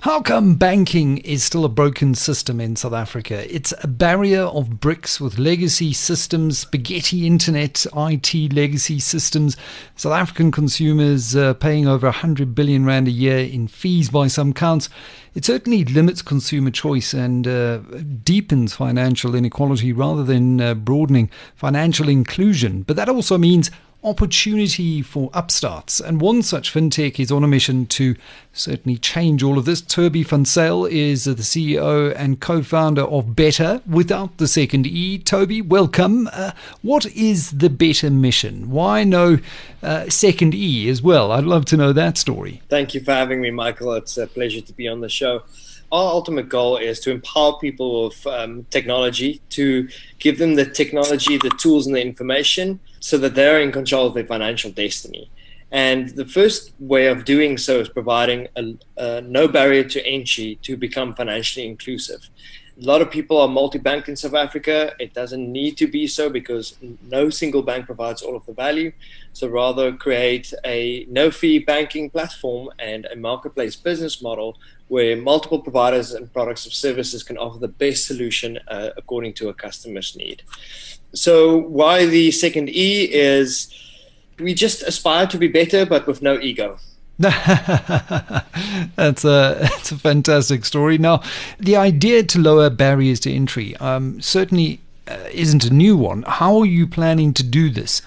How come banking is still a broken system in South Africa? It's a barrier of bricks with legacy systems, spaghetti internet, IT legacy systems. South African consumers paying over 100 billion rand a year in fees by some counts. It certainly limits consumer choice and deepens financial inequality rather than broadening financial inclusion. But that also means opportunity for upstarts, and one such fintech is on a mission to certainly change all of this. Tobie van Zyl is the CEO and co-founder of Better, without the second E. Tobie, welcome. What is the Better mission? Why no second E as well? I'd love to know that story. Thank you for having me, Michael. It's a pleasure to be on the show. Our ultimate goal is to empower people with technology, to give them the technology, the tools, and the information so that they're in control of their financial destiny. And the first way of doing so is providing a no barrier to entry to become financially inclusive. A lot of people are multi-banked in South Africa. It doesn't need to be so because no single bank provides all of the value. So rather create a no-fee banking platform and a marketplace business model where multiple providers and products of services can offer the best solution according to a customer's need. So why the second E is we just aspire to be better, but with no ego. That's a fantastic story. Now, the idea to lower barriers to entry certainly isn't a new one. How are you planning to do this?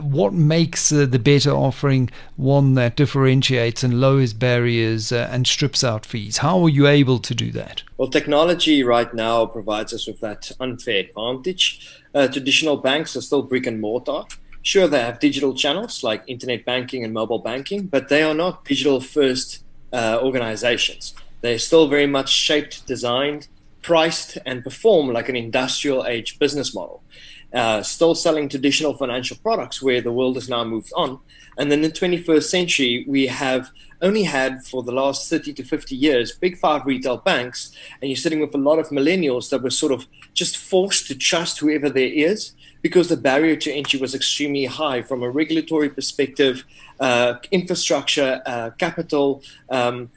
What makes the Better offering one that differentiates and lowers barriers and strips out fees? How are you able to do that? Well, technology right now provides us with that unfair advantage. Traditional banks are still brick and mortar. Sure, they have digital channels like internet banking and mobile banking, but they are not digital-first organizations. They're still very much shaped, designed, priced, and perform like an industrial-age business model, still selling traditional financial products where the world has now moved on. And then in the 21st century, we have only had for the last 30 to 50 years, big five retail banks, and you're sitting with a lot of millennials that were sort of just forced to trust whoever there is, because the barrier to entry was extremely high from a regulatory perspective, infrastructure, capital, and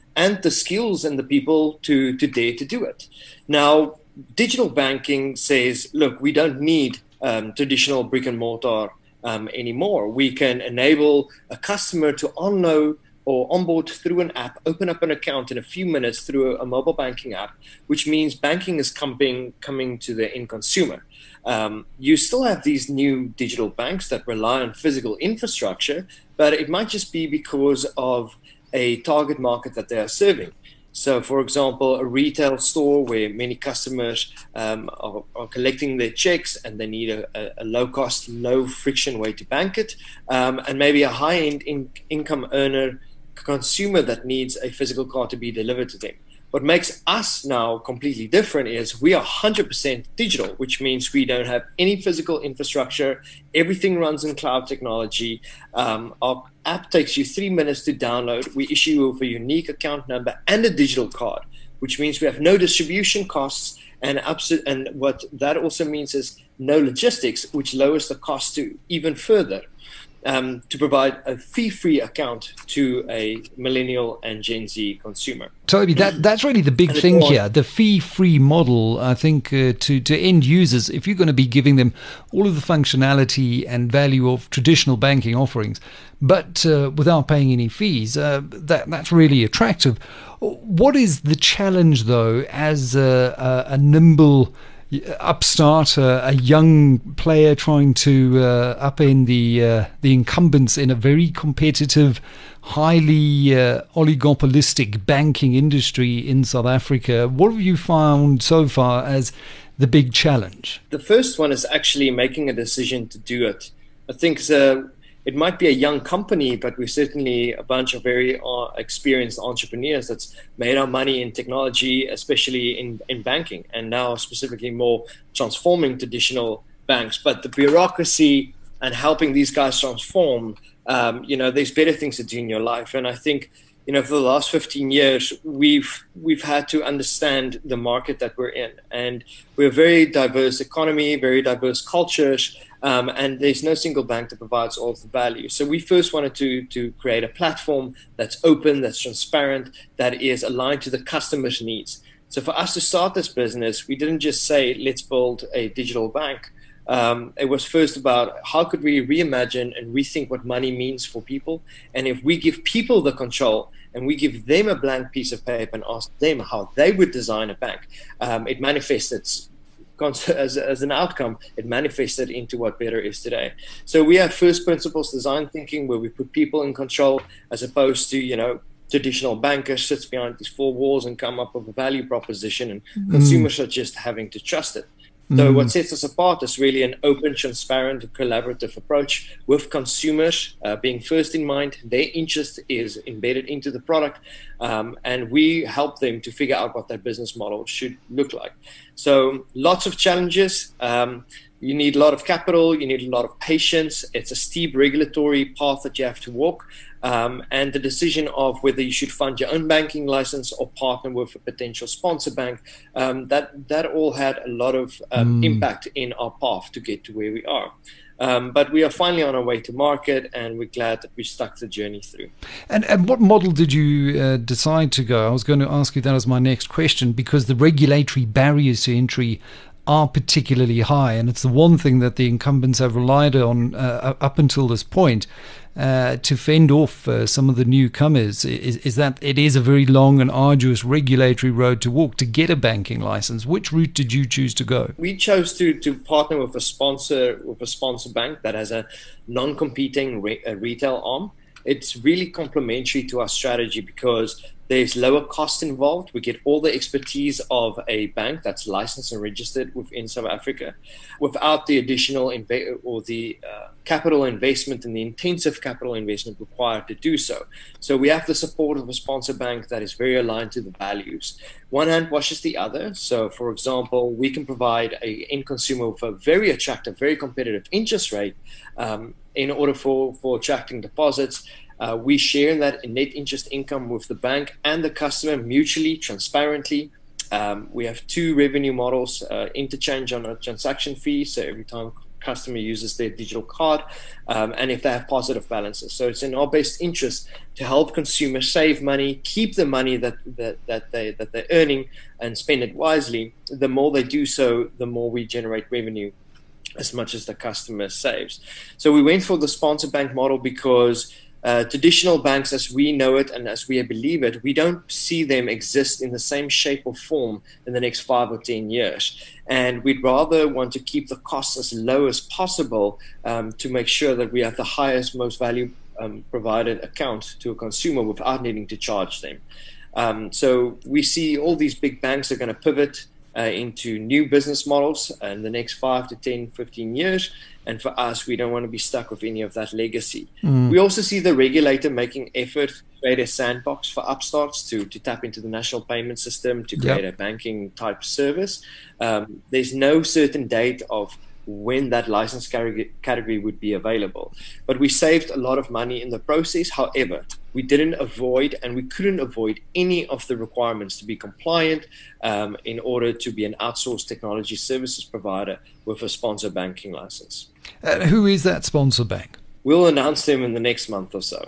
the skills and the people to dare to do it. Now, digital banking says, look, we don't need traditional brick and mortar anymore. We can enable a customer to onload or onboard through an app, open up an account in a few minutes through a mobile banking app, which means banking is coming to the end consumer. You still have these new digital banks that rely on physical infrastructure, but it might just be because of a target market that they are serving. So, for example, a retail store where many customers are collecting their checks and they need a low-cost, low-friction way to bank it, and maybe a high-end income earner consumer that needs a physical card to be delivered to them. What makes us now completely different is we are 100% digital, which means we don't have any physical infrastructure. Everything runs in cloud technology. Our app takes you 3 minutes to download. We issue with a unique account number and a digital card, which means we have no distribution costs. And what that also means is no logistics, which lowers the cost to even further. To provide a fee-free account to a millennial and Gen Z consumer. Tobie, that's really the big thing here. The fee-free model, I think, to end users, if you're going to be giving them all of the functionality and value of traditional banking offerings, but without paying any fees, that's really attractive. What is the challenge, though, as a nimble upstart, a young player trying to upend the incumbents in a very competitive, highly oligopolistic banking industry in South Africa? What have you found so far as the big challenge? The first one is actually making a decision to do it. I think it might be a young company, but we're certainly a bunch of very experienced entrepreneurs that's made our money in technology, especially in banking, and now specifically more transforming traditional banks. But the bureaucracy and helping these guys transform, there's better things to do in your life. And I think, for the last 15 years, we've had to understand the market that we're in. And we're a very diverse economy, very diverse cultures, And there's no single bank that provides all of the value. So we first wanted to create a platform that's open, that's transparent, that is aligned to the customer's needs. So for us to start this business, we didn't just say, let's build a digital bank. It was first about how could we reimagine and rethink what money means for people. And if we give people the control and we give them a blank piece of paper and ask them how they would design a bank, it manifested as an outcome, it manifested into what Better is today. So we have first principles design thinking where we put people in control as opposed to, you know, traditional banker sits behind these four walls and come up with a value proposition and consumers are just having to trust it. So what sets us apart is really an open, transparent, collaborative approach with consumers being first in mind. Their interest is embedded into the product, and we help them to figure out what their business model should look like. So lots of challenges. You need a lot of capital. You need a lot of patience. It's a steep regulatory path that you have to walk. And the decision of whether you should fund your own banking license or partner with a potential sponsor bank, that all had a lot of impact in our path to get to where we are. But we are finally on our way to market, and we're glad that we stuck the journey through. And what model did you decide to go? I was going to ask you that as my next question, because the regulatory barriers to entry are particularly high, and it's the one thing that the incumbents have relied on up until this point to fend off some of the newcomers is that it is a very long and arduous regulatory road to walk to get a banking license. Which route did you choose to go? We chose to partner with a sponsor bank that has a non-competing retail arm. It's really complementary to our strategy because there's lower cost involved. We get all the expertise of a bank that's licensed and registered within South Africa without the additional capital investment and the intensive capital investment required to do so. So we have the support of a sponsor bank that is very aligned to the values. One hand washes the other. So, for example, we can provide an end consumer with a very attractive, very competitive interest rate in order for attracting deposits. We share that in net interest income with the bank and the customer mutually, transparently. We have two revenue models, interchange on a transaction fee, so every time customer uses their digital card, and if they have positive balances. So it's in our best interest to help consumers save money, keep the money that they're earning and spend it wisely. The more they do so, the more we generate revenue, as much as the customer saves. So we went for the sponsor bank model because traditional banks, as we know it and as we believe it, we don't see them exist in the same shape or form in the next 5 or 10 years. And we'd rather want to keep the costs as low as possible to make sure that we have the highest, most value provided account to a consumer without needing to charge them. So we see all these big banks are going to pivot into new business models in the next 5 to 10, 15 years. And for us, we don't want to be stuck with any of that legacy. We also see the regulator making effort to create a sandbox for upstarts to tap into the national payment system to create a banking type service. There's no certain date of when that license category would be available. But we saved a lot of money in the process. However, we didn't avoid and we couldn't avoid any of the requirements to be compliant in order to be an outsourced technology services provider with a sponsor banking license. Who is that sponsor bank? We'll announce them in the next month or so.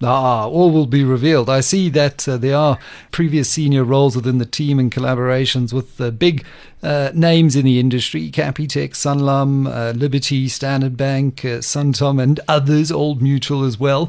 All will be revealed. I see that there are previous senior roles within the team and collaborations with big names in the industry, Capitec, Sunlum, Liberty, Standard Bank, Suntom and others, Old Mutual as well.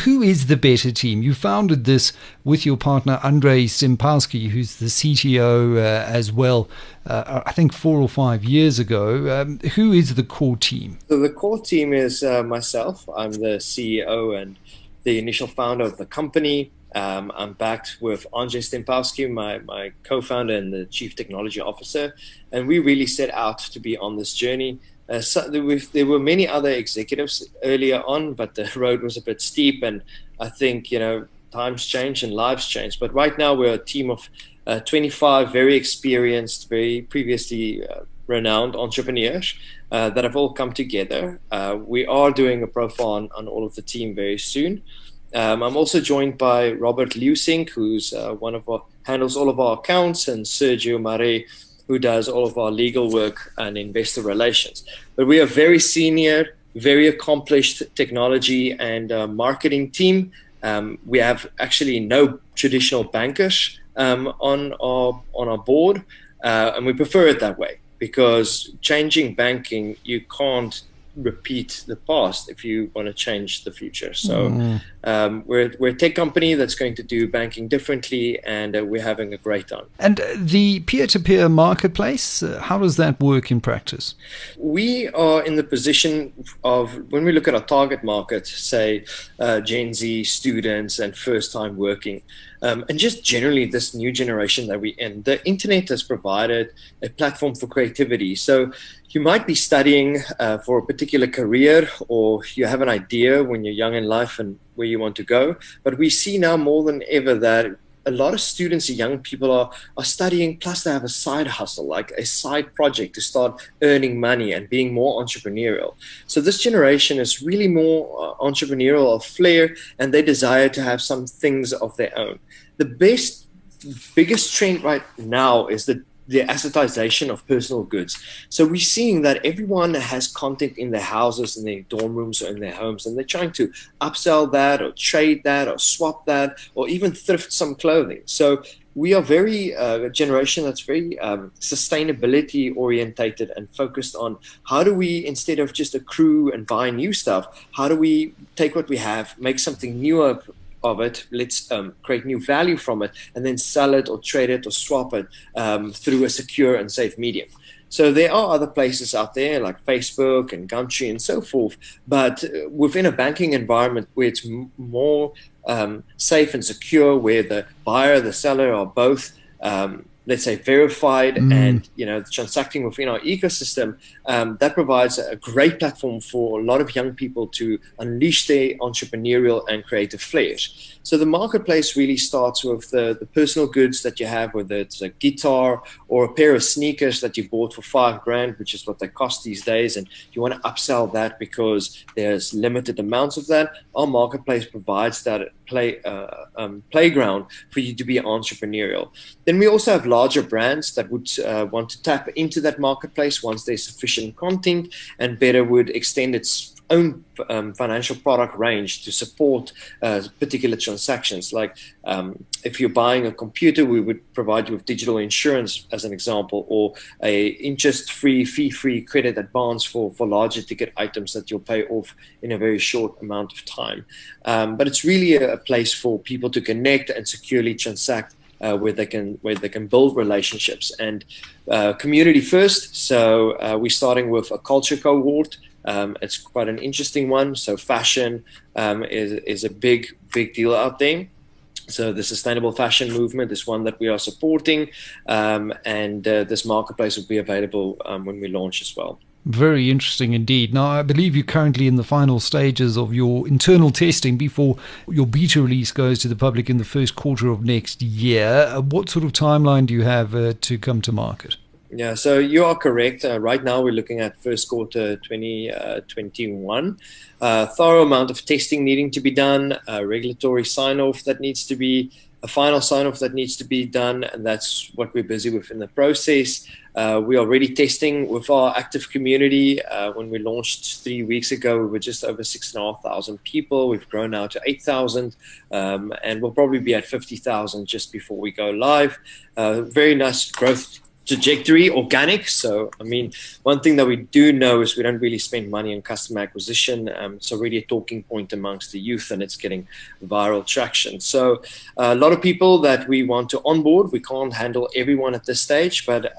Who is the Better team? You founded this with your partner, Andrzej Stempowski, who's the CTO as well, I think 4 or 5 years ago. Who is the core team? So the core team is myself. I'm the CEO and the initial founder of the company. I'm backed with Andrzej Stempowski, my co-founder and the chief technology officer. And we really set out to be on this journey. There were many other executives earlier on, but the road was a bit steep. And I think, you know, times change and lives change. But right now we're a team of 25 very experienced, very previously renowned entrepreneurs that have all come together. We are doing a profile on all of the team very soon. I'm also joined by Robert Leusink, who handles all of our accounts, and Sergio Mare, who does all of our legal work and investor relations. But we are very senior, very accomplished technology and marketing team. We have actually no traditional bankers on our board, and we prefer it that way because changing banking, you can't repeat the past if you want to change the future. So we're a tech company that's going to do banking differently, and we're having a great time. And the peer-to-peer marketplace, how does that work in practice? We are in the position of, when we look at our target market, say Gen Z students and first-time working, and just generally this new generation that we're in, the internet has provided a platform for creativity. So you might be studying for a particular career, or you have an idea when you're young in life and where you want to go. But we see now more than ever that a lot of students and young people are studying, plus they have a side hustle, like a side project to start earning money and being more entrepreneurial. So this generation is really more entrepreneurial or flair, and they desire to have some things of their own. The biggest trend right now is the assetization of personal goods. So we're seeing that everyone has content in their houses, in their dorm rooms, or in their homes, and they're trying to upsell that or trade that or swap that or even thrift some clothing. So we are very a generation that's very sustainability orientated and focused on how do we, instead of just accrue and buy new stuff, how do we take what we have, make something newer of it, let's create new value from it, and then sell it or trade it or swap it through a secure and safe medium. So there are other places out there like Facebook and Gumtree and so forth, but within a banking environment where it's more safe and secure, where the buyer, the seller are both, let's say, verified and, you know, transacting within our ecosystem, that provides a great platform for a lot of young people to unleash their entrepreneurial and creative flares. So the marketplace really starts with the personal goods that you have, whether it's a guitar or a pair of sneakers that you bought for $5,000, which is what they cost these days, and you want to upsell that because there's limited amounts of that. Our marketplace provides that playground for you to be entrepreneurial. Then we also have larger brands that would want to tap into that marketplace once there's sufficient content, and better would extend its own financial product range to support particular transactions. Like if you're buying a computer, we would provide you with digital insurance as an example, or a interest-free, fee-free credit advance for larger ticket items that you'll pay off in a very short amount of time. But it's really a place for people to connect and securely transact where they can build relationships. And community first, so we're starting with a culture cohort. It's quite an interesting one. So fashion is a big deal out there. So the sustainable fashion movement is one that we are supporting, and this marketplace will be available when we launch as well. Very interesting indeed. Now, I believe you're currently in the final stages of your internal testing before your beta release goes to the public in the first quarter of next year. What sort of timeline do you have to come to market? Yeah, so you are correct. Right now, we're looking at first quarter 2021. Thorough amount of testing needing to be done, regulatory sign-off that needs to be, a final sign-off that needs to be done, and that's what we're busy with in the process. We are already testing with our active community. When we launched 3 weeks ago, we were just over 6,500 people. We've grown now to 8,000, and we'll probably be at 50,000 just before we go live. Very nice growth trajectory, organic. So, I mean, one thing that we do know is we don't really spend money on customer acquisition. So really a talking point amongst the youth, and it's getting viral traction. So a lot of people that we want to onboard, we can't handle everyone at this stage, but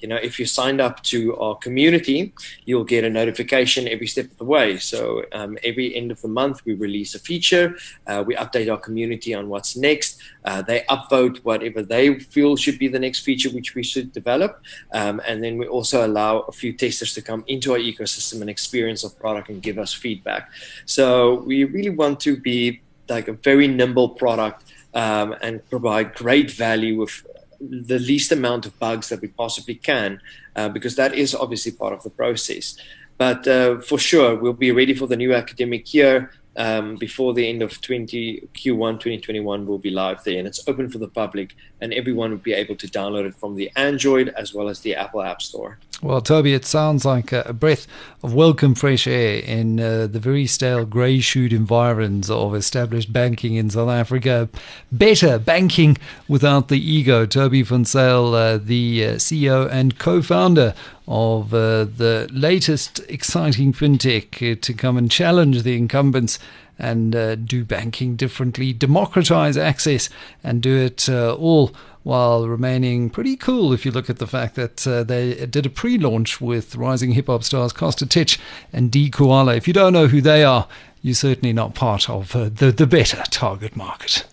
you know, if you signed up to our community, you'll get a notification every step of the way. So every end of the month, we release a feature. We update our community on what's next. They upvote whatever they feel should be the next feature which we should develop. And then we also allow a few testers to come into our ecosystem and experience our product and give us feedback. So we really want to be like a very nimble product and provide great value with the least amount of bugs that we possibly can, because that is obviously part of the process. But for sure, we'll be ready for the new academic year. before the end of Q1 2021 will be live there, and it's open for the public, and everyone will be able to download it from the Android as well as the Apple App Store. Well, Tobie, it sounds like a breath of welcome fresh air in the very stale grey-shoed environs of established banking in South Africa. Better banking without the ego. Tobie van Zyl, the CEO and co-founder of the latest exciting fintech to come and challenge the incumbents and do banking differently, democratize access, and do it all while remaining pretty cool if you look at the fact that they did a pre-launch with rising hip-hop stars Costa Titch and D. Koala. If you don't know who they are, you're certainly not part of the better target market.